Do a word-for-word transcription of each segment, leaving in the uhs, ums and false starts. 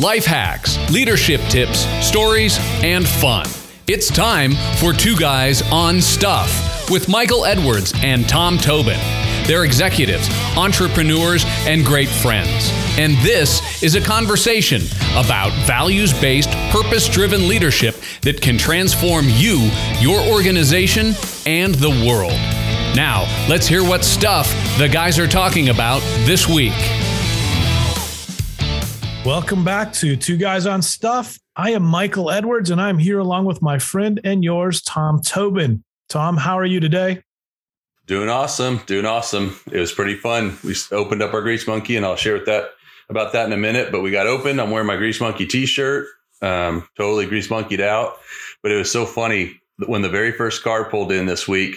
life hacks, leadership tips, stories, and fun. It's time for Two Guys on Stuff with Michael Edwards and Tom Tobin. They're executives, entrepreneurs, and great friends. And this is a conversation about values-based, purpose-driven leadership that can transform you, your organization, and the world. Now, let's hear what stuff the guys are talking about this week. Welcome back to Two Guys on Stuff. I am Michael Edwards, and I'm here along with my friend and yours, Tom Tobin. Tom, how are you today? Doing awesome. Doing awesome. It was pretty fun. We opened up our Grease Monkey, and I'll share with that about that in a minute. But we got open. I'm wearing my Grease Monkey t-shirt. Um, totally Grease Monkeyed out. But it was so funny that when the very first car pulled in this week,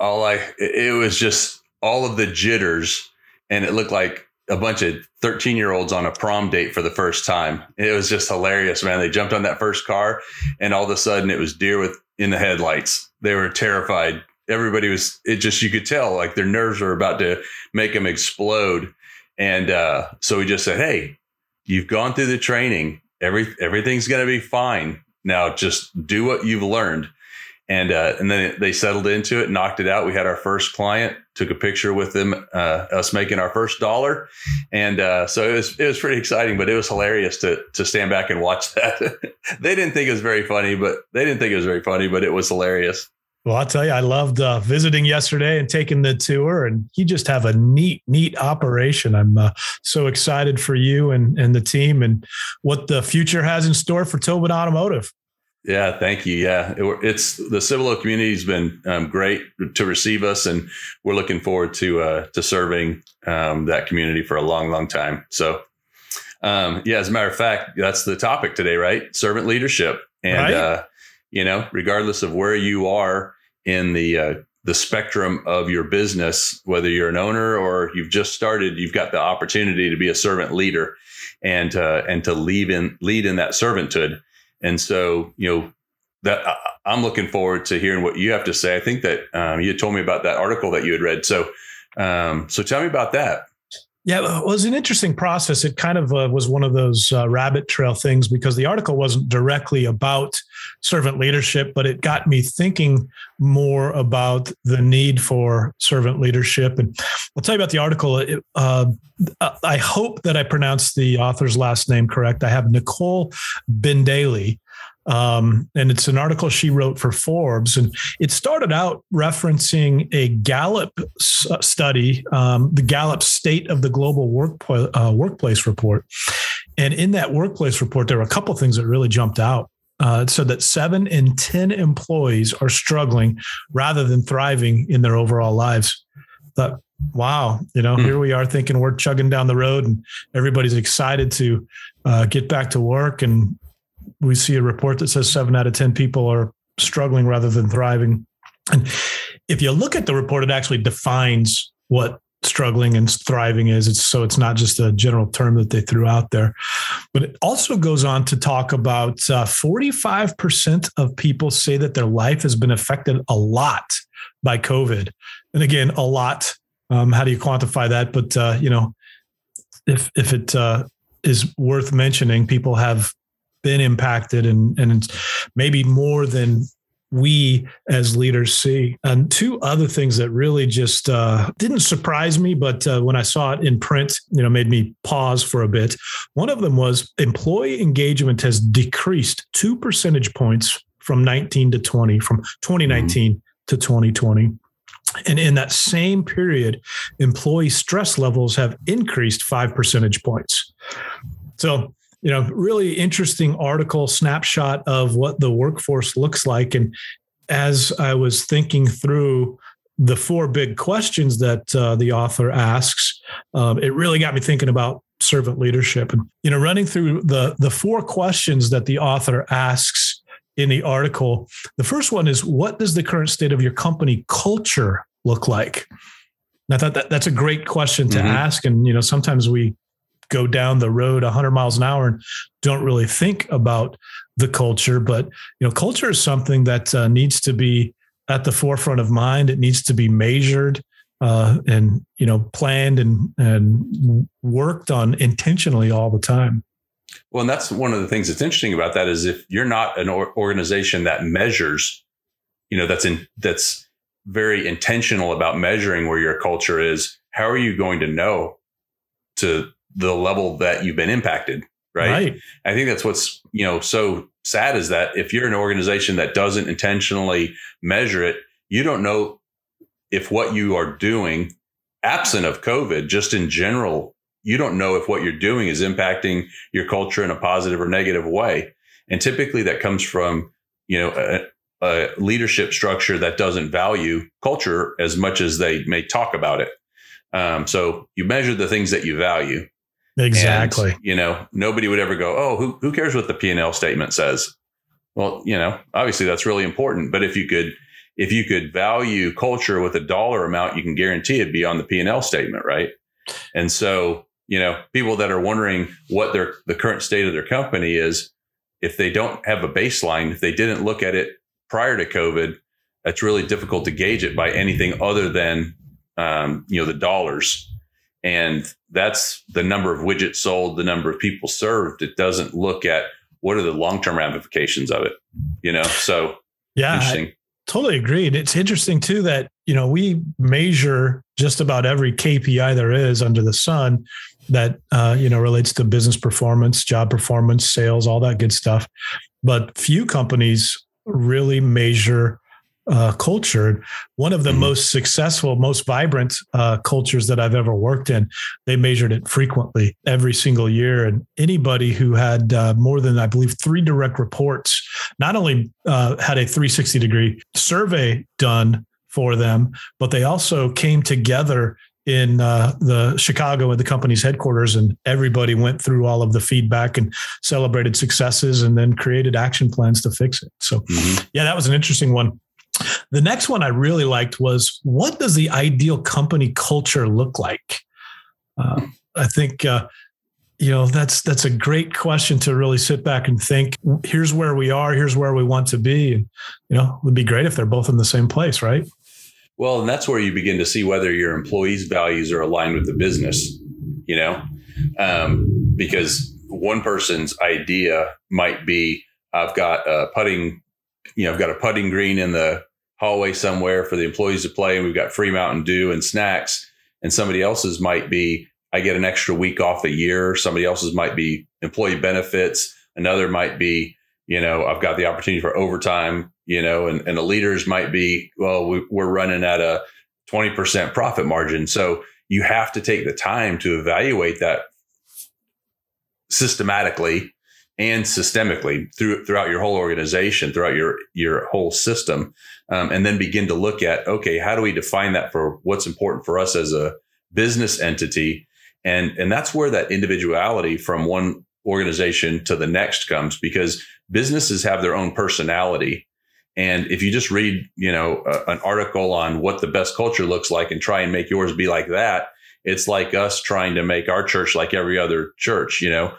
all I it was just all of the jitters, and it looked like a bunch of thirteen year olds on a prom date for the first time. It was just hilarious, man. They jumped on that first car, and all of a sudden it was deer with in the headlights. They were terrified. Everybody was, it just, you could tell like their nerves were about to make them explode. And uh, so we just said, hey, you've gone through the training. Every, everything's going to be fine. Now just do what you've learned. And uh, and then it, they settled into it, knocked it out. We had our first client, took a picture with them, uh, us making our first dollar. And uh, so it was it was pretty exciting, but it was hilarious to to stand back and watch that. They didn't think it was very funny, but they didn't think it was very funny, but it was hilarious. Well, I'll tell you, I loved uh, visiting yesterday and taking the tour, and you just have a neat, neat operation. I'm uh, so excited for you and, and the team and what the future has in store for Tobin Automotive. Yeah, thank you. Yeah, it, it's the Cibolo community has been um, great to receive us, and we're looking forward to uh, to serving um, that community for a long, long time. So, um, yeah, as a matter of fact, that's the topic today, right? Servant leadership. And, right? uh, you know, regardless of where you are in the uh, the spectrum of your business, whether you're an owner or you've just started, you've got the opportunity to be a servant leader and uh, and to lead in, lead in that servanthood. And so, you know, that I, I'm looking forward to hearing what you have to say. I think that um, you had told me about that article that you had read. So, um, so tell me about that. Yeah, it was an interesting process. It kind of uh, was one of those uh, rabbit trail things because the article wasn't directly about servant leadership, but it got me thinking more about the need for servant leadership. And I'll tell you about the article. It, uh, I hope that I pronounced the author's last name correct. I have Nicole Bendaly. Um, and it's an article she wrote for Forbes, and it started out referencing a Gallup s- study, um, the Gallup State of the Global Workpo- uh, Workplace Report. And in that workplace report, there were a couple of things that really jumped out. Uh, it said that seven in ten employees are struggling rather than thriving in their overall lives. I thought, wow, you know, mm-hmm. Here we are thinking we're chugging down the road, and everybody's excited to uh, get back to work, and we see a report that says seven out of ten people are struggling rather than thriving. And if you look at the report, it actually defines what struggling and thriving is. It's, so it's not just a general term that they threw out there, but it also goes on to talk about uh, forty-five percent of people say that their life has been affected a lot by COVID. And again, a lot, um, how do you quantify that? But uh, you know, if, if it uh, is worth mentioning, people have been impacted, and and maybe more than we as leaders see. And two other things that really just uh, didn't surprise me, but uh, when I saw it in print, you know, made me pause for a bit. One of them was employee engagement has decreased two percentage points from nineteen to twenty, from twenty nineteen mm-hmm. to twenty twenty. And in that same period, employee stress levels have increased five percentage points. So, you know, really interesting article, snapshot of what the workforce looks like. And as I was thinking through the four big questions that uh, the author asks, um, it really got me thinking about servant leadership. And, you know, running through the the four questions that the author asks in the article, the first one is, what does the current state of your company culture look like? And I thought that that's a great question to mm-hmm. ask. And, you know, sometimes we go down the road one hundred miles an hour and don't really think about the culture. But, you know, culture is something that uh, needs to be at the forefront of mind. It needs to be measured uh, and, you know, planned and, and worked on intentionally all the time. Well, and that's one of the things that's interesting about that is if you're not an or- organization that measures, you know, that's in, that's very intentional about measuring where your culture is, how are you going to know to the level that you've been impacted? Right? Right. I think that's what's, you know, so sad is that if you're an organization that doesn't intentionally measure it, you don't know if what you are doing, absent of COVID, just in general, you don't know if what you're doing is impacting your culture in a positive or negative way. And typically that comes from, you know, a, a leadership structure that doesn't value culture as much as they may talk about it. Um, so you measure the things that you value. Exactly. And, you know, nobody would ever go, oh, who, who cares what the P and L statement says? Well, you know, obviously that's really important. But if you could, if you could value culture with a dollar amount, you can guarantee it'd be on the P and L statement. Right. And so, you know, people that are wondering what their the current state of their company is, if they don't have a baseline, if they didn't look at it prior to COVID, that's really difficult to gauge it by anything other than, um, you know, the dollars. And that's the number of widgets sold, the number of people served. It doesn't look at what are the long-term ramifications of it, you know? So yeah, interesting. I totally agree. And it's interesting too, that, you know, we measure just about every K P I there is under the sun that, uh, you know, relates to business performance, job performance, sales, all that good stuff. But few companies really measure Uh, culture. One of the mm-hmm. most successful, most vibrant uh, cultures that I've ever worked in, they measured it frequently every single year. And anybody who had uh, more than, I believe, three direct reports, not only uh, had a three sixty degree survey done for them, but they also came together in uh, the Chicago at the company's headquarters, and everybody went through all of the feedback and celebrated successes and then created action plans to fix it. So mm-hmm. yeah, that was an interesting one. The next one I really liked was, what does the ideal company culture look like? Uh, I think, uh, you know, that's, that's a great question to really sit back and think, here's where we are, here's where we want to be. And, you know, it would be great if they're both in the same place, right? Well, and that's where you begin to see whether your employees' values are aligned with the business, you know, um, because one person's idea might be, I've got a putting, you know, I've got a putting green in the hallway somewhere for the employees to play, and we've got free Mountain Dew and snacks. And somebody else's might be, I get an extra week off a year. Somebody else's might be employee benefits. Another might be, you know, I've got the opportunity for overtime, you know, and, and the leaders might be, well, we, we're running at a twenty percent profit margin. So you have to take the time to evaluate that systematically and systemically through, throughout your whole organization, throughout your, your whole system, um, and then begin to look at, okay, how do we define that for what's important for us as a business entity? And, and that's where that individuality from one organization to the next comes, because businesses have their own personality. And if you just read, you know, a, an article on what the best culture looks like and try and make yours be like that, it's like us trying to make our church like every other church, you know.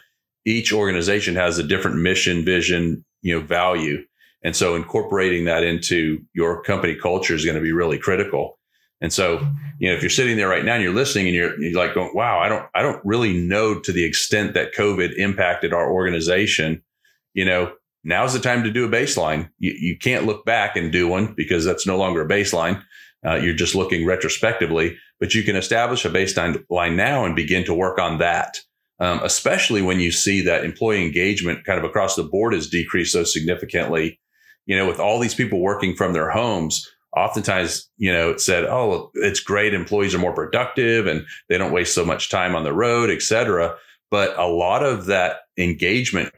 Each organization has a different mission, vision, you know, value. And so incorporating that into your company culture is going to be really critical. And so, you know, if you're sitting there right now and you're listening and you're, you're like going, wow, I don't, I don't really know to the extent that COVID impacted our organization, you know, now's the time to do a baseline. You, you can't look back and do one because that's no longer a baseline. Uh, you're just looking retrospectively, but you can establish a baseline now and begin to work on that. Um, especially when you see that employee engagement kind of across the board has decreased so significantly, you know, with all these people working from their homes, oftentimes, you know, it said, oh, it's great. Employees are more productive and they don't waste so much time on the road, et cetera. But a lot of that engagement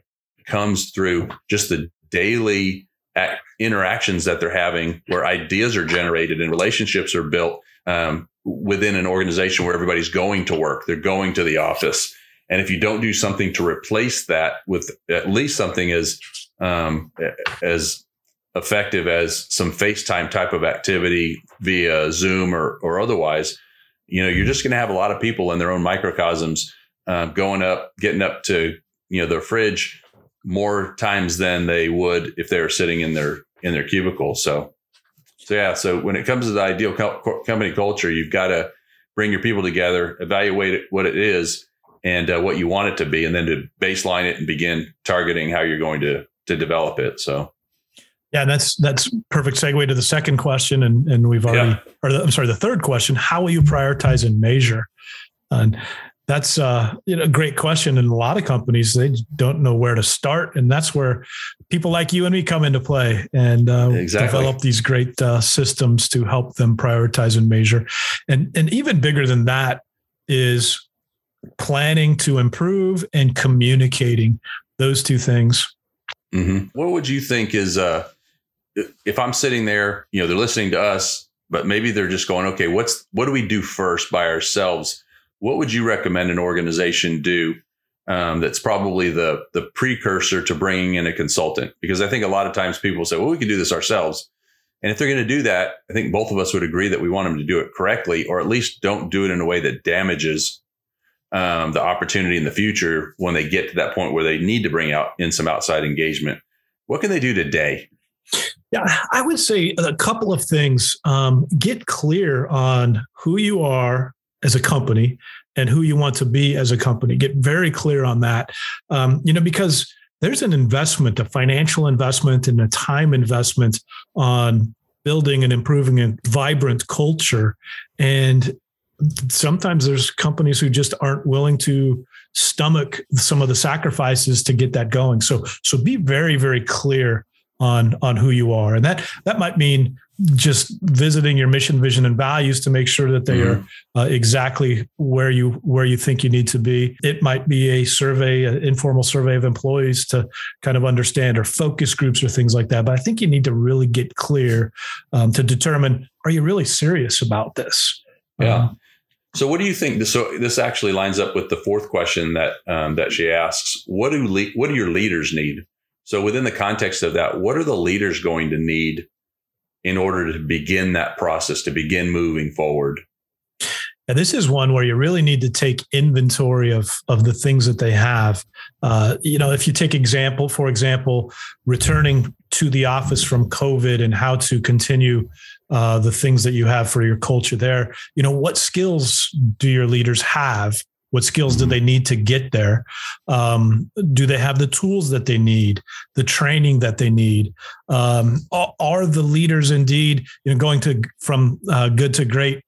comes through just the daily act- interactions that they're having, where ideas are generated and relationships are built um, within an organization where everybody's going to work. They're going to the office. And if you don't do something to replace that with at least something as um, as effective as some FaceTime type of activity via Zoom or or otherwise, you know, you're just going to have a lot of people in their own microcosms uh, going up, getting up to, you know, their fridge more times than they would if they were sitting in their in their cubicle. So, so yeah. So when it comes to the ideal co- company culture, you've got to bring your people together, evaluate it, what it is, and uh, what you want it to be, and then to baseline it and begin targeting how you're going to to develop it. So. Yeah, that's that's perfect segue to the second question. And, and we've already, yeah. or the, I'm sorry, the third question, how will you prioritize and measure? And that's uh, you know, a great question. And a lot of companies, they don't know where to start. And that's where people like you and me come into play and uh, exactly. develop these great uh, systems to help them prioritize and measure. And, and even bigger than that is planning to improve and communicating those two things. Mm-hmm. What would you think is... Uh, if I'm sitting there, you know, they're listening to us, but maybe they're just going, okay, what's, what do we do first by ourselves? What would you recommend an organization do? Um, that's probably the, the precursor to bringing in a consultant, because I think a lot of times people say, well, we can do this ourselves. And if they're going to do that, I think both of us would agree that we want them to do it correctly, or at least don't do it in a way that damages um, the opportunity in the future when they get to that point where they need to bring out in some outside engagement. What can they do today? Yeah, I would say a couple of things. Um, get clear on who you are as a company and who you want to be as a company. Get very clear on that, um, you know, because there's an investment, a financial investment and a time investment on building and improving a vibrant culture. And sometimes there's companies who just aren't willing to stomach some of the sacrifices to get that going. So, so be very, very clear on, on who you are. And that, that might mean just visiting your mission, vision, and values to make sure that they mm-hmm. are uh, exactly where you, where you think you need to be. It might be a survey, an informal survey of employees to kind of understand, or focus groups or things like that. But I think you need to really get clear um, to determine, are you really serious about this? Yeah. Um, so what do you think? So this actually lines up with the fourth question that, um, that she asks, what do, le- what do your leaders need? So within the context of that, what are the leaders going to need in order to begin that process, to begin moving forward? Now, this is one where you really need to take inventory of, of the things that they have. Uh, you know, if you take example, for example, returning to the office from COVID and how to continue uh, the things that you have for your culture there, you know, what skills do your leaders have? What skills do they need to get there? Um, do they have the tools that they need, the training that they need? Um, are the leaders indeed, you know, going to from uh, good to great?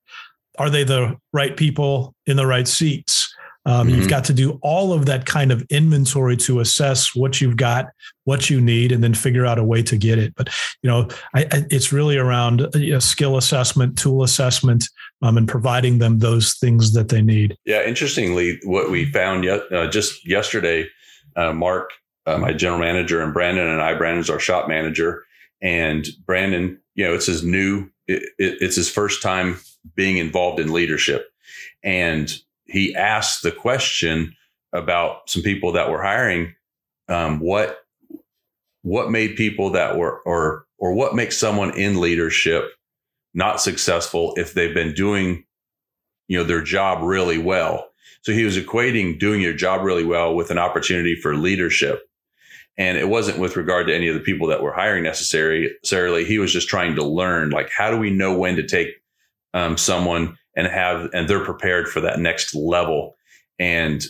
Are they the right people in the right seats? Um, mm-hmm. You've got to do all of that kind of inventory to assess what you've got, what you need, and then figure out a way to get it. But, you know, I, I, it's really around you know, skill assessment, tool assessment, um, and providing them those things that they need. Yeah. Interestingly, what we found yet, uh, just yesterday, uh, Mark, uh, my general manager, and Brandon and I, Brandon's our shop manager. And Brandon, you know, it's his new, it, it, it's his first time being involved in leadership. And he asked the question about some people that were hiring, um, what, what made people that were, or, or what makes someone in leadership not successful if they've been doing, you know, their job really well. So he was equating doing your job really well with an opportunity for leadership. And it wasn't with regard to any of the people that were hiring necessarily. He was just trying to learn, like, how do we know when to take um, someone and have, and they're prepared for that next level. And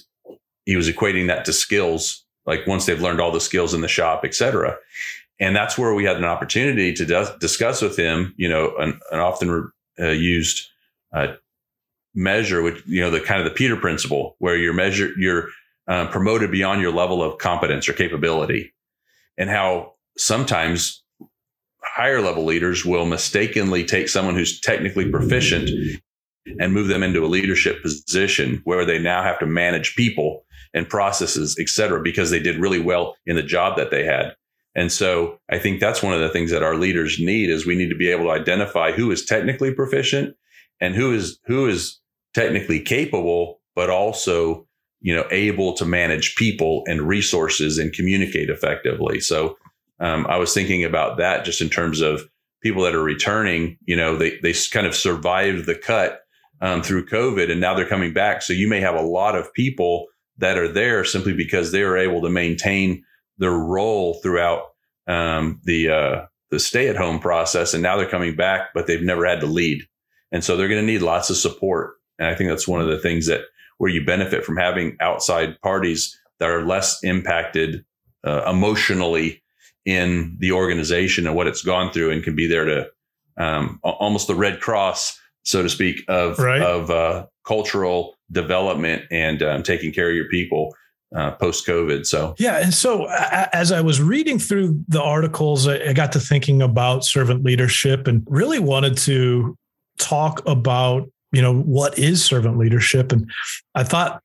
he was equating that to skills, like once they've learned all the skills in the shop, et cetera. And that's where we had an opportunity to do- discuss with him, you know, an, an often uh, used uh, measure, which, you know, the kind of the Peter principle, where you're measured, you're uh, promoted beyond your level of competence or capability, and how sometimes higher level leaders will mistakenly take someone who's technically proficient and move them into a leadership position where they now have to manage people and processes, et cetera, because they did really well in the job that they had. And so I think that's one of the things that our leaders need, is we need to be able to identify who is technically proficient and who is, who is technically capable, but also, you know, able to manage people and resources and communicate effectively. So um, I was thinking about that just in terms of people that are returning, you know, they, they kind of survived the cut Um, through COVID, and now they're coming back. So you may have a lot of people that are there simply because they are able to maintain their role throughout um, the uh, the stay-at-home process, and now they're coming back, but they've never had to lead, and so they're going to need lots of support. And I think that's one of the things that where you benefit from having outside parties that are less impacted uh, emotionally in the organization and what it's gone through, and can be there to um, almost the Red Cross, so to speak, of right. of uh, cultural development and um, taking care of your people uh, post-COVID. So yeah, and so uh, as I was reading through the articles, I, I got to thinking about servant leadership and really wanted to talk about, you know, what is servant leadership, and I thought.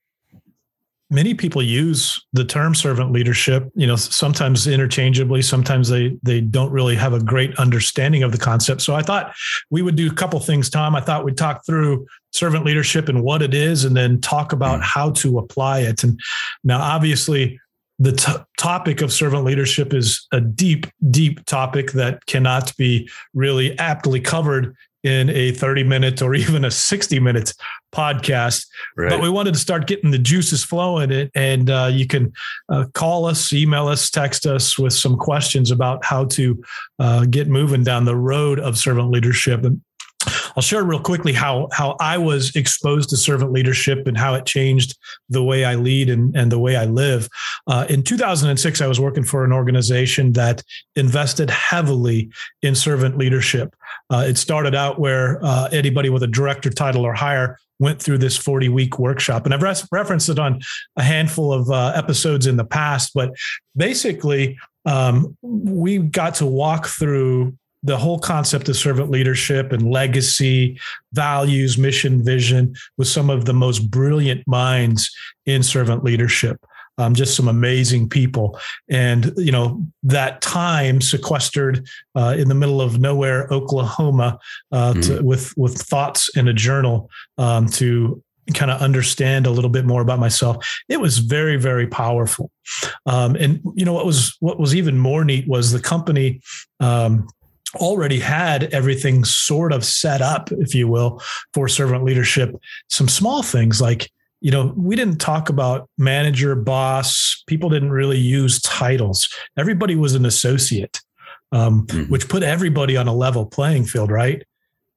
Many people use the term servant leadership, you know, sometimes interchangeably, sometimes they they don't really have a great understanding of the concept. So I thought we would do a couple things, Tom. I thought we'd talk through servant leadership and what it is, and then talk about mm-hmm. how to apply it. And now, obviously, the t- topic of servant leadership is a deep, deep topic that cannot be really aptly covered in a thirty minute or even a sixty minute podcast, right. But we wanted to start getting the juices flowing. It, and uh, you can uh, call us, email us, text us with some questions about how to uh, get moving down the road of servant leadership. And I'll share real quickly how, how I was exposed to servant leadership and how it changed the way I lead and, and the way I live. Uh, in two thousand six, I was working for an organization that invested heavily in servant leadership. Uh, it started out where uh, anybody with a director title or higher went through this forty week workshop. And I've res- referenced it on a handful of uh, episodes in the past, but basically um, we got to walk through the whole concept of servant leadership and legacy, values, mission, vision with some of the most brilliant minds in servant leadership. Um, just some amazing people. And, you know, that time sequestered uh, in the middle of nowhere, Oklahoma, uh, mm. to, with, with thoughts in a journal um, to kind of understand a little bit more about myself. It was very, very powerful. Um, and, you know, what was what was even more neat was the company um, already had everything sort of set up, if you will, for servant leadership. Some small things like, you know, we didn't talk about manager, boss. People didn't really use titles. Everybody was an associate, um, mm-hmm. which put everybody on a level playing field, right?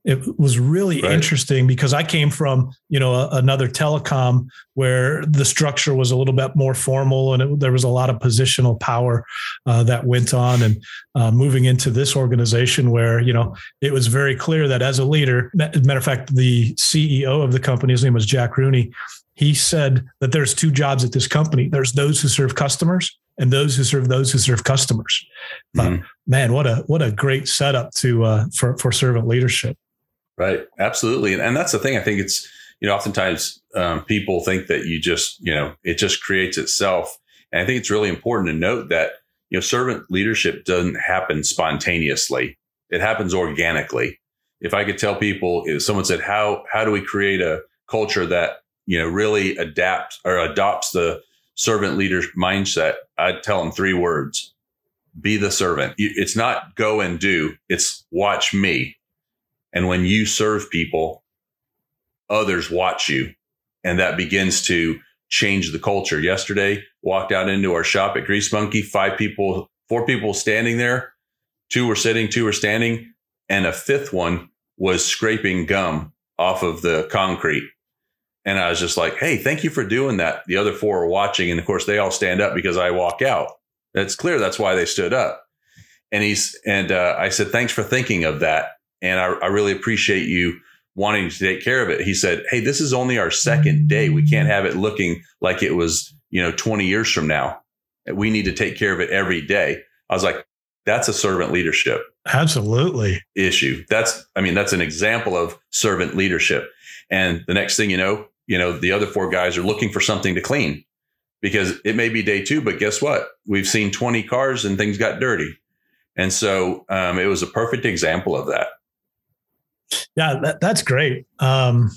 It was really right. interesting because I came from, you know, a, another telecom where the structure was a little bit more formal and it, there was a lot of positional power uh, that went on, and uh, moving into this organization where, you know, it was very clear that as a leader, as a matter of fact, the C E O of the company, his name was Jack Rooney. He said that there's two jobs at this company. There's those who serve customers and those who serve those who serve customers. Mm-hmm. Uh, man, what a what a great setup to uh, for for servant leadership. Right, absolutely, and and that's the thing. I think it's you know oftentimes um, people think that you just you know it just creates itself, and I think it's really important to note that you know servant leadership doesn't happen spontaneously. It happens organically. If I could tell people, if someone said how how do we create a culture that you know, really adapts or adopts the servant leader's mindset, I'd tell them three words: be the servant. It's not go and do, it's watch me. And when you serve people, others watch you. And that begins to change the culture. Yesterday, walked out into our shop at Grease Monkey, five people, four people standing there, two were sitting, two were standing, and a fifth one was scraping gum off of the concrete. And I was just like, hey, thank you for doing that. The other four are watching. And of course, they all stand up because I walk out. That's clear. That's why they stood up. And he's and uh, I said, thanks for thinking of that. And I, I really appreciate you wanting to take care of it. He said, hey, this is only our second day. We can't have it looking like it was, you know, twenty years from now. We need to take care of it every day. I was like, that's a servant leadership. Absolutely. Issue. That's I mean, that's an example of servant leadership. And the next thing you know, You know, the other four guys are looking for something to clean because it may be day two, but guess what? We've seen twenty cars and things got dirty. And so um, it was a perfect example of that. Yeah, that, that's great. Um,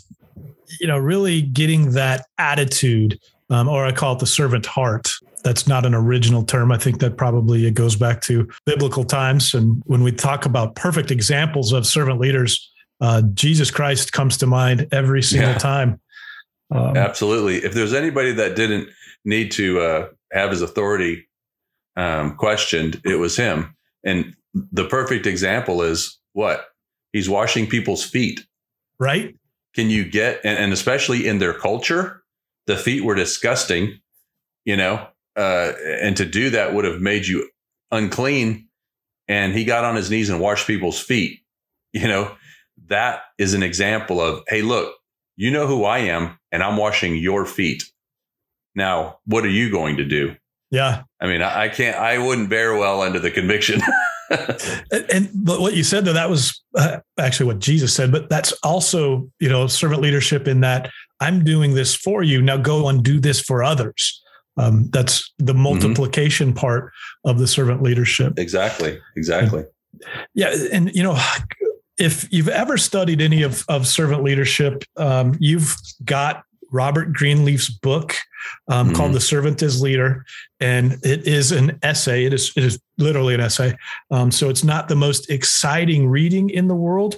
you know, really getting that attitude, um, or I call it the servant heart. That's not an original term. I think that probably it goes back to biblical times. And when we talk about perfect examples of servant leaders, uh, Jesus Christ comes to mind every single yeah. time. Um, Absolutely. If there's anybody that didn't need to uh, have his authority um, questioned, it was him. And the perfect example is what? He's washing people's feet. Right. Can you get, and, and especially in their culture, the feet were disgusting, you know, uh, and to do that would have made you unclean. And he got on his knees and washed people's feet. You know, that is an example of, hey, look, you know who I am, and I'm washing your feet. Now, what are you going to do? Yeah. I mean, I, I can't, I wouldn't bear well under the conviction. and, and but what you said, though, that was uh, actually what Jesus said, but that's also, you know, servant leadership in that I'm doing this for you. Now go and do this for others. Um, that's the multiplication mm-hmm. part of the servant leadership. Exactly. Exactly. Yeah. And, you know, if you've ever studied any of, of servant leadership, um, you've got Robert Greenleaf's book um, mm-hmm. called The Servant is Leader. And it is an essay. It is, it is literally an essay. Um, so it's not the most exciting reading in the world.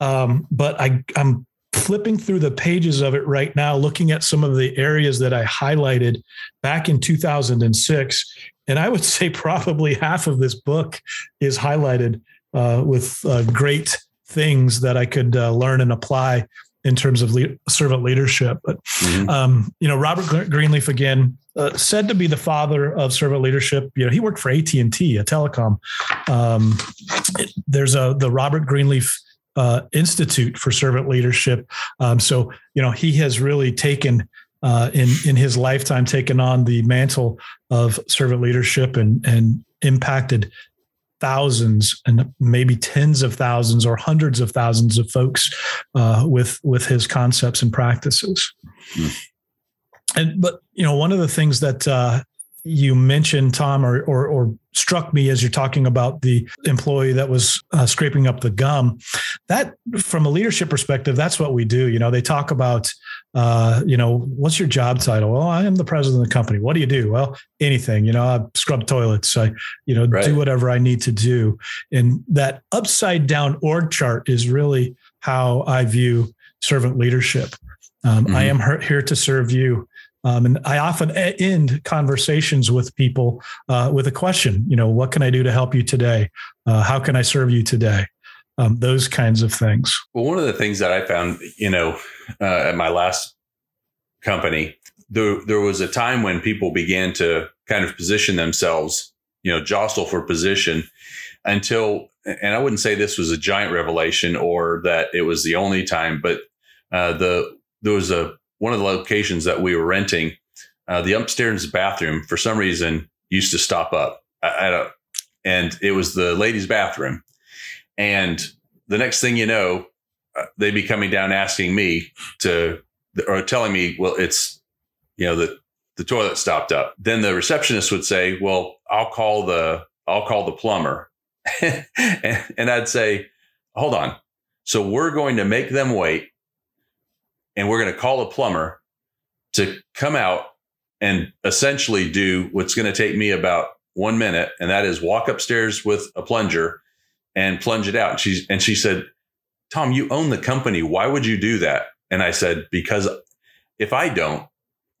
Um, but I, I'm flipping through the pages of it right now, looking at some of the areas that I highlighted back in two thousand six. And I would say probably half of this book is highlighted uh, with uh, great things that I could uh, learn and apply in terms of le- servant leadership. But, mm-hmm. um, you know, Robert Greenleaf, again, uh, said to be the father of servant leadership. You know, he worked for A T and T, a telecom. Um, there's a, the Robert Greenleaf uh, Institute for Servant Leadership. Um, so, you know, he has really taken uh, in, in his lifetime, taken on the mantle of servant leadership and, and impacted thousands and maybe tens of thousands or hundreds of thousands of folks uh, with with his concepts and practices. Mm. And but you know, one of the things that uh, you mentioned, Tom, or, or or struck me as you're talking about the employee that was uh, scraping up the gum, that from a leadership perspective, that's what we do. You know, they talk about. Uh, you know, what's your job title? Well, I am the president of the company. What do you do? Well, anything, you know, I scrub toilets. I, you know, right. do whatever I need to do. And that upside down org chart is really how I view servant leadership. Um, mm-hmm. I am here to serve you. Um, and I often end conversations with people uh, with a question, you know, what can I do to help you today? Uh, how can I serve you today? Um, those kinds of things. Well, one of the things that I found, you know, uh, at my last company, there, there was a time when people began to kind of position themselves, you know, jostle for position until, and I wouldn't say this was a giant revelation or that it was the only time, but uh, the there was a one of the locations that we were renting, uh, the upstairs bathroom for some reason used to stop up. I, I don't, and it was the ladies' bathroom. And the next thing you know, they'd be coming down asking me to, or telling me, well, it's, you know, the, the toilet stopped up. Then the receptionist would say, well, I'll call the, I'll call the plumber. and, and I'd say, hold on. So we're going to make them wait and we're going to call a plumber to come out and essentially do what's going to take me about one minute. And that is walk upstairs with a plunger and plunge it out. And she, and she said, Tom, you own the company. Why would you do that? And I said, because if I don't,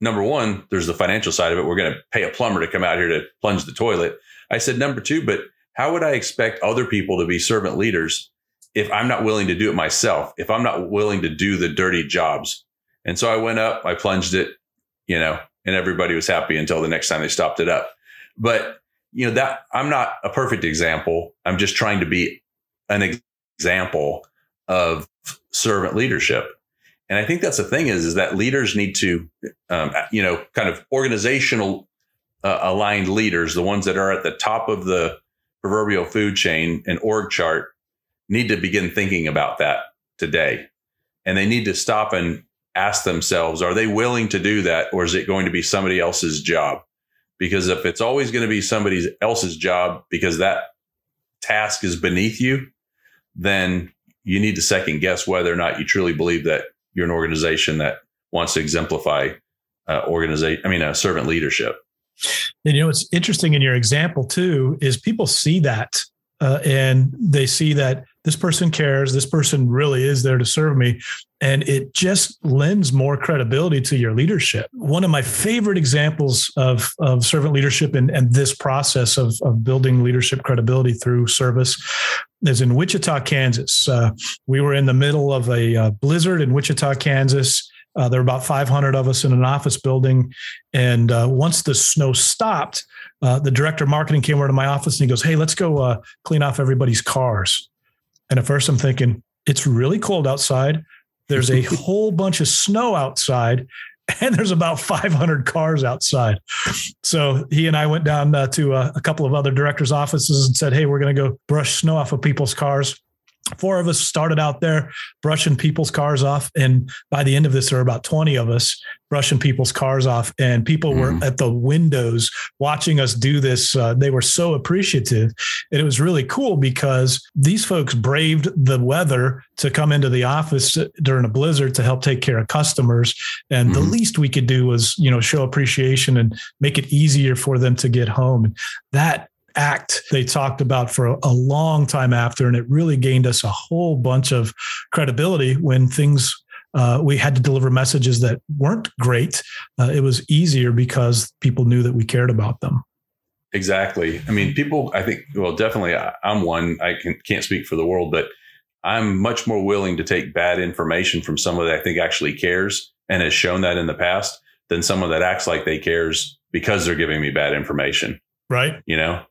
number one, there's the financial side of it. We're going to pay a plumber to come out here to plunge the toilet. I said, number two, but how would I expect other people to be servant leaders if I'm not willing to do it myself, if I'm not willing to do the dirty jobs? And so I went up, I plunged it, you know, and everybody was happy until the next time they stopped it up. But you know, that I'm not a perfect example. I'm just trying to be an example of servant leadership. And I think that's the thing is, is that leaders need to, um, you know, kind of organizational uh, aligned leaders, the ones that are at the top of the proverbial food chain and org chart, need to begin thinking about that today. And they need to stop and ask themselves, are they willing to do that? Or is it going to be somebody else's job? Because if it's always going to be somebody else's job, because that task is beneath you, then you need to second guess whether or not you truly believe that you're an organization that wants to exemplify uh, organization. I mean, uh, servant leadership. And, you know, it's interesting in your example, too, is people see that uh, and they see that this person cares. This person really is there to serve me. And it just lends more credibility to your leadership. One of my favorite examples of, of servant leadership and, and this process of, of building leadership credibility through service is in Wichita, Kansas. Uh, we were in the middle of a uh, blizzard in Wichita, Kansas. Uh, there were about five hundred of us in an office building. And uh, once the snow stopped, uh, the director of marketing came over to my office and he goes, "Hey, let's go uh, clean off everybody's cars." And at first I'm thinking, it's really cold outside. There's a whole bunch of snow outside and there's about five hundred cars outside. So he and I went down uh, to uh, a couple of other directors' offices and said, "Hey, we're going to go brush snow off of people's cars." Four of us started out there brushing people's cars off. And by the end of this, there were about twenty of us brushing people's cars off. And people mm. were at the windows watching us do this. Uh, they were so appreciative. And it was really cool because these folks braved the weather to come into the office during a blizzard to help take care of customers. And mm. the least we could do was, you know, show appreciation and make it easier for them to get home. That act they talked about for a long time after, and it really gained us a whole bunch of credibility when things uh, we had to deliver messages that weren't great. Uh, it was easier because people knew that we cared about them. Exactly. I mean, people, I think, well, definitely I, I'm one, I can, can't speak for the world, but I'm much more willing to take bad information from someone that I think actually cares and has shown that in the past than someone that acts like they cares because they're giving me bad information. Right. You know?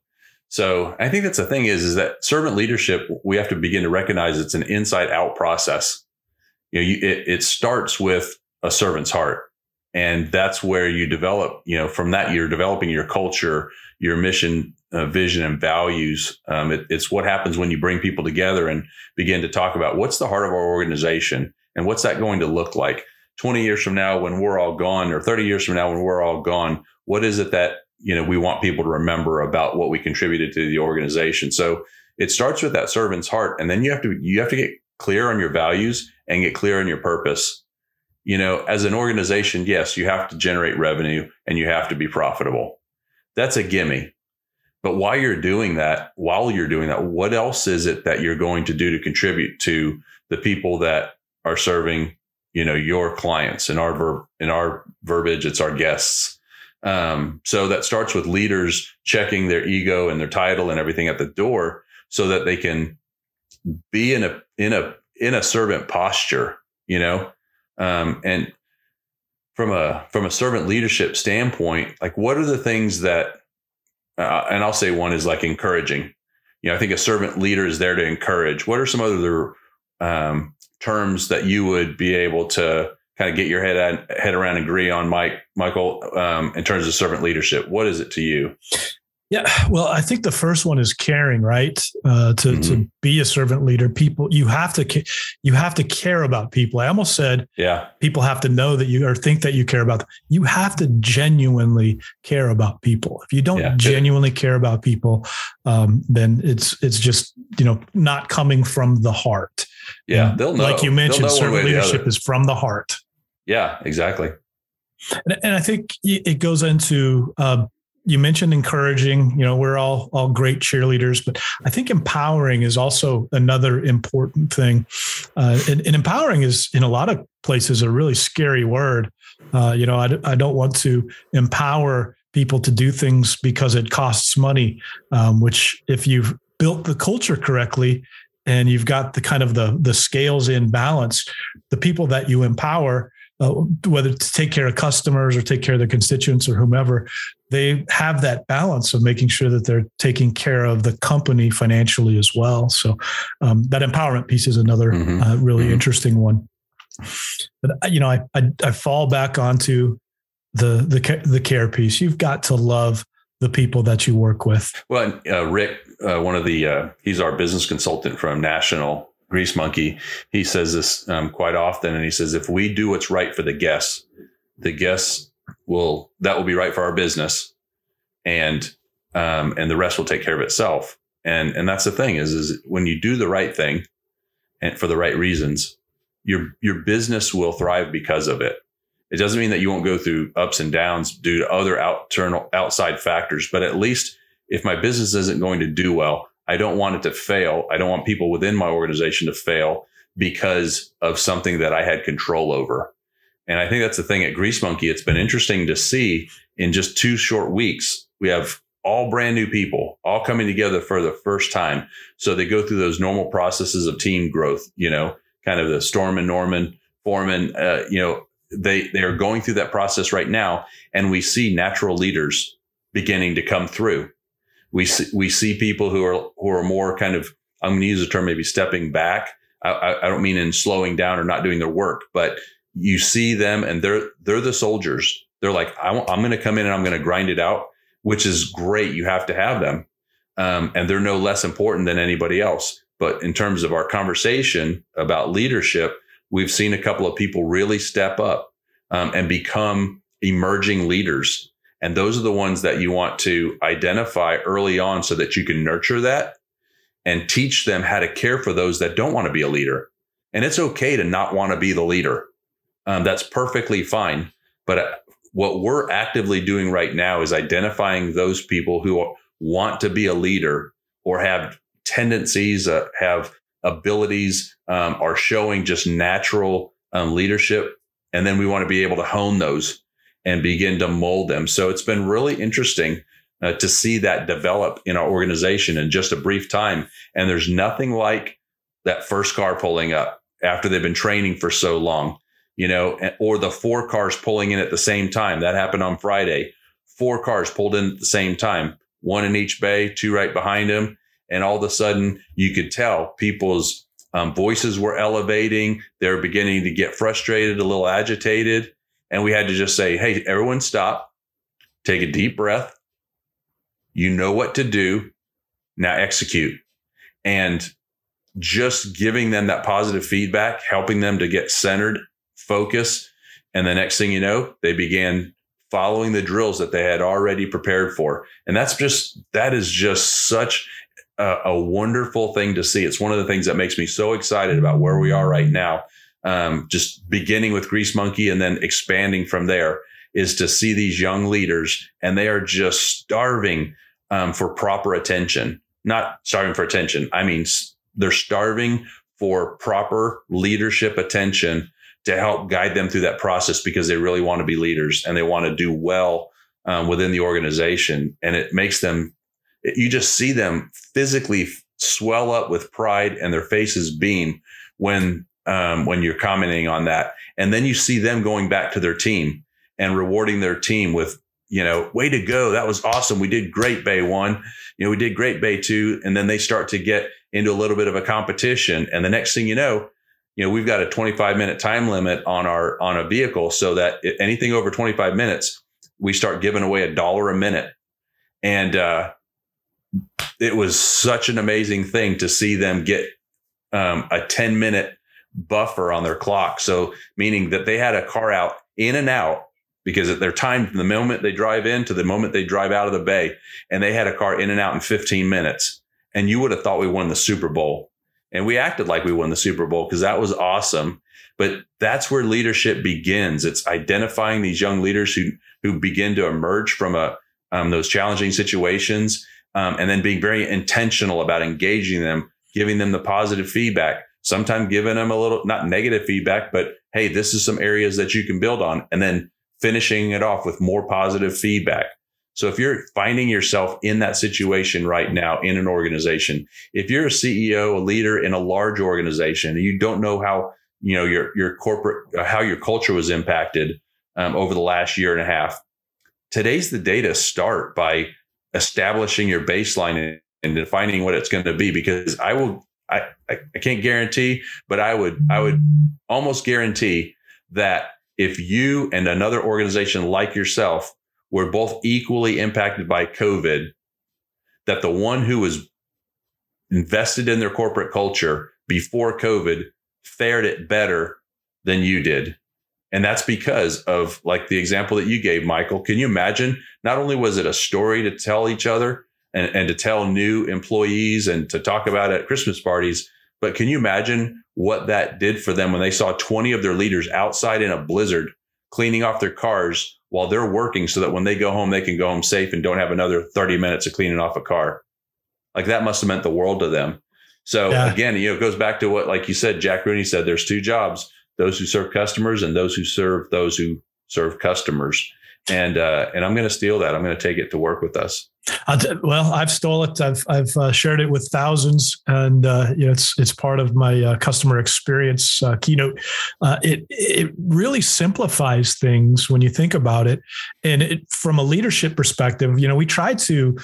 So I think that's the thing is, is that servant leadership, we have to begin to recognize it's an inside out process. You know, you, it, it starts with a servant's heart. And that's where you develop, you know, from that you're developing your culture, your mission, uh, vision and values. Um, it, it's what happens when you bring people together and begin to talk about what's the heart of our organization and what's that going to look like twenty years from now when we're all gone, or thirty years from now when we're all gone. What is it that, you know, we want people to remember about what we contributed to the organization? So it starts with that servant's heart. And then you have to, you have to get clear on your values and get clear on your purpose. You know, as an organization, yes, you have to generate revenue and you have to be profitable. That's a gimme. But while you're doing that, while you're doing that, what else is it that you're going to do to contribute to the people that are serving, you know, your clients? In our verb, in our verbiage, it's our guests. Um, so that starts with leaders checking their ego and their title and everything at the door so that they can be in a, in a, in a servant posture, you know? Um, and from a, from a servant leadership standpoint, like what are the things that, uh, and I'll say one is like encouraging, you know, I think a servant leader is there to encourage. What are some other, um, terms that you would be able to kind of get your head head around and agree on, Mike, Michael, um, in terms of servant leadership? What is it to you? Yeah, well, I think the first one is caring, right? Uh, to mm-hmm. to be a servant leader, people you have to you have to care about people. I almost said, yeah, people have to know that you or think that you care about them. You have to genuinely care about people. If you don't yeah. genuinely care about people, um, then it's it's just you know not coming from the heart. Yeah, and they'll know. Like you mentioned, servant leadership is from the heart. Yeah, exactly. And, and I think it goes into, uh, you mentioned encouraging, you know, we're all, all great cheerleaders, but I think empowering is also another important thing. Uh, and, and empowering is in a lot of places a really scary word. Uh, you know, I, I don't want to empower people to do things because it costs money, um, which if you've built the culture correctly and you've got the kind of the, the scales in balance, the people that you empower, Uh, whether to take care of customers or take care of their constituents or whomever, they have that balance of making sure that they're taking care of the company financially as well. So um, that empowerment piece is another mm-hmm. uh, really mm-hmm. interesting one. But you know, I, I I fall back onto the the the care piece. You've got to love the people that you work with. Well, uh, Rick, uh, one of the uh, he's our business consultant from National. Grease Monkey, he says this um, quite often. And he says, if we do what's right for the guests, the guests will, that will be right for our business. And, um, and the rest will take care of itself. And, and that's the thing is, is when you do the right thing and for the right reasons, your, your business will thrive because of it. It doesn't mean that you won't go through ups and downs due to other external outside factors, but at least if my business isn't going to do well, I don't want it to fail. I don't want people within my organization to fail because of something that I had control over. And I think that's the thing at Grease Monkey. It's been interesting to see in just two short weeks, we have all brand new people all coming together for the first time. So they go through those normal processes of team growth, you know, kind of the Storm and Norman, Foreman, uh, you know, they they are going through that process right now, and we see natural leaders beginning to come through. We see, we see people who are who are more kind of, I'm going to use the term maybe stepping back. I, I don't mean in slowing down or not doing their work, but you see them and they're they're the soldiers. They're like, I w- I'm going to come in and I'm going to grind it out, which is great. You have to have them, um, and they're no less important than anybody else. But in terms of our conversation about leadership, we've seen a couple of people really step up um, and become emerging leaders. And those are the ones that you want to identify early on so that you can nurture that and teach them how to care for those that don't want to be a leader. And it's okay to not want to be the leader. Um, that's perfectly fine. But what we're actively doing right now is identifying those people who want to be a leader or have tendencies, uh, have abilities, um, are showing just natural um, leadership. And then we want to be able to hone those and begin to mold them. So it's been really interesting uh, to see that develop in our organization in just a brief time. And there's nothing like that first car pulling up after they've been training for so long, you know, or the four cars pulling in at the same time. That happened on Friday. Four cars pulled in at the same time, one in each bay, two right behind them. And all of a sudden, you could tell people's um, voices were elevating. They're beginning to get frustrated, a little agitated. And we had to just say, hey, everyone stop, take a deep breath. You know what to do. Now execute. And just giving them that positive feedback, helping them to get centered, focus. And the next thing you know, they began following the drills that they had already prepared for. And that's just, that is just such A, a wonderful thing to see. It's one of the things that makes me so excited about where we are right now. Um, just beginning with Grease Monkey and then expanding from there is to see these young leaders, and they are just starving um, for proper attention. Not starving for attention. I mean, they're starving for proper leadership attention to help guide them through that process because they really want to be leaders and they want to do well um, within the organization. And it makes them, you just see them physically swell up with pride and their faces beam when um, when you're commenting on that. And then you see them going back to their team and rewarding their team with, you know, way to go. That was awesome. We did great Bay one. You know, we did great Bay two. And then they start to get into a little bit of a competition. And the next thing you know, you know, we've got a twenty-five minute time limit on our on a vehicle so that anything over twenty-five minutes, we start giving away a dollar a minute. And uh it was such an amazing thing to see them get um, a ten minute buffer on their clock. So meaning that they had a car out in and out because at their time, from the moment they drive in to the moment they drive out of the bay, and they had a car in and out in fifteen minutes. And you would have thought we won the Super Bowl, and we acted like we won the Super Bowl because that was awesome. But that's where leadership begins. It's identifying these young leaders who, who begin to emerge from a, um, those challenging situations. Um, and then being very intentional about engaging them, giving them the positive feedback, sometimes giving them a little, not negative feedback, but hey, this is some areas that you can build on, and then finishing it off with more positive feedback. So if you're finding yourself in that situation right now in an organization, if you're a C E O, a leader in a large organization, and you don't know how, you know, your, your corporate, how your culture was impacted um, over the last year and a half, today's the day to start by establishing your baseline and defining what it's going to be, because I will, I, I can't guarantee, but I would, I would almost guarantee that if you and another organization like yourself were both equally impacted by COVID, that the one who was invested in their corporate culture before COVID fared it better than you did. And that's because of, like, the example that you gave, Michael. Can you imagine? Not only was it a story to tell each other and, and to tell new employees and to talk about at Christmas parties, but can you imagine what that did for them when they saw twenty of their leaders outside in a blizzard cleaning off their cars while they're working so that when they go home, they can go home safe and don't have another thirty minutes of cleaning off a car? Like, that must have meant the world to them. So yeah. Again, you know, it goes back to what, like you said, Jack Rooney said, there's two jobs: those who serve customers and those who serve those who serve customers. And, uh, and I'm going to steal that. I'm going to take it to work with us. I, well, I've stole it. I've, I've uh, shared it with thousands, and uh, you know, it's, it's part of my uh, customer experience uh, keynote. Uh, it, it really simplifies things when you think about it. And it, from a leadership perspective, you know, we try to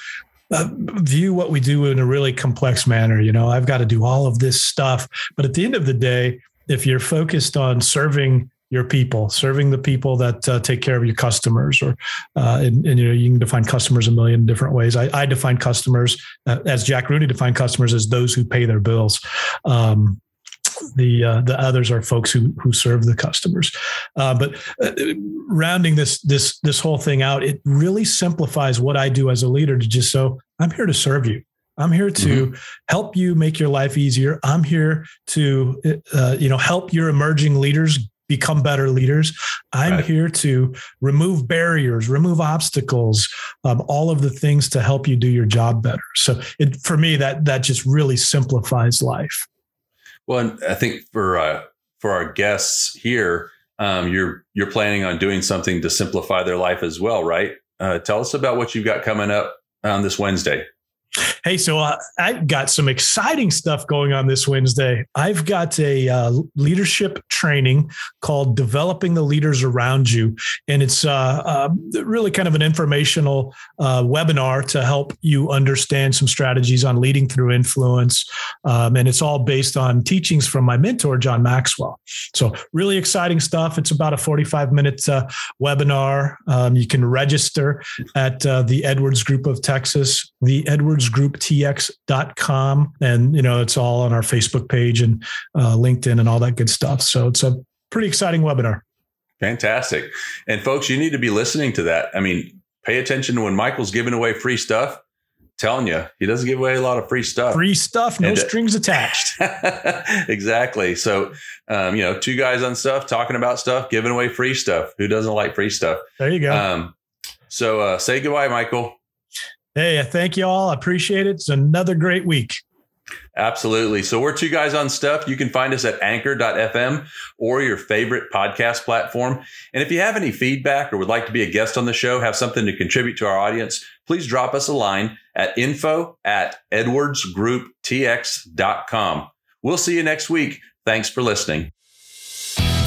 Uh, view what we do in a really complex manner. You know, I've got to do all of this stuff, but at the end of the day, if you're focused on serving your people, serving the people that uh, take care of your customers, or uh, and, and you know, you can define customers a million different ways. I, I define customers uh, as Jack Rooney defined customers as those who pay their bills. Um, The uh, the others are folks who who serve the customers, uh, but uh, rounding this this this whole thing out, it really simplifies what I do as a leader to just so I'm here to serve you. I'm here to mm-hmm. help you make your life easier. I'm here to uh, you know help your emerging leaders become better leaders. I'm right. here to remove barriers, remove obstacles, um, all of the things to help you do your job better. So it, for me, that that just really simplifies life. Well, and I think for uh, for our guests here, um, you're you're planning on doing something to simplify their life as well, right? Uh, tell us about what you've got coming up on this Wednesday. Hey, so uh, I've got some exciting stuff going on this Wednesday. I've got a uh, leadership training called Developing the Leaders Around You. And it's uh, uh, really kind of an informational uh, webinar to help you understand some strategies on leading through influence. Um, and it's all based on teachings from my mentor, John Maxwell. So really exciting stuff. It's about a forty-five minute uh, webinar. Um, you can register at uh, the Edwards Group of Texas, the Edwards group t x dot com, and you know it's all on our Facebook page and uh, LinkedIn and all that good stuff. So it's a pretty exciting webinar. Fantastic. And folks, you need to be listening to that. I mean, pay attention to when Michael's giving away free stuff. Telling you, he doesn't give away a lot of free stuff. Free stuff, no and, strings attached. Exactly. So, um, you know, two guys on stuff, talking about stuff, giving away free stuff. Who doesn't like free stuff? There you go. Um, so uh, say goodbye, Michael. Hey, I thank you all. I appreciate it. It's another great week. Absolutely. So we're Two Guys on Stuff. You can find us at anchor dot f m or your favorite podcast platform. And if you have any feedback or would like to be a guest on the show, have something to contribute to our audience, please drop us a line at info at edwards group t x dot com. We'll see you next week. Thanks for listening.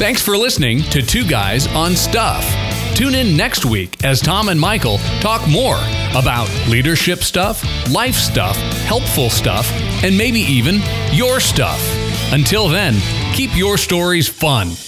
Thanks for listening to Two Guys on Stuff. Tune in next week as Tom and Michael talk more about leadership stuff, life stuff, helpful stuff, and maybe even your stuff. Until then, keep your stories fun.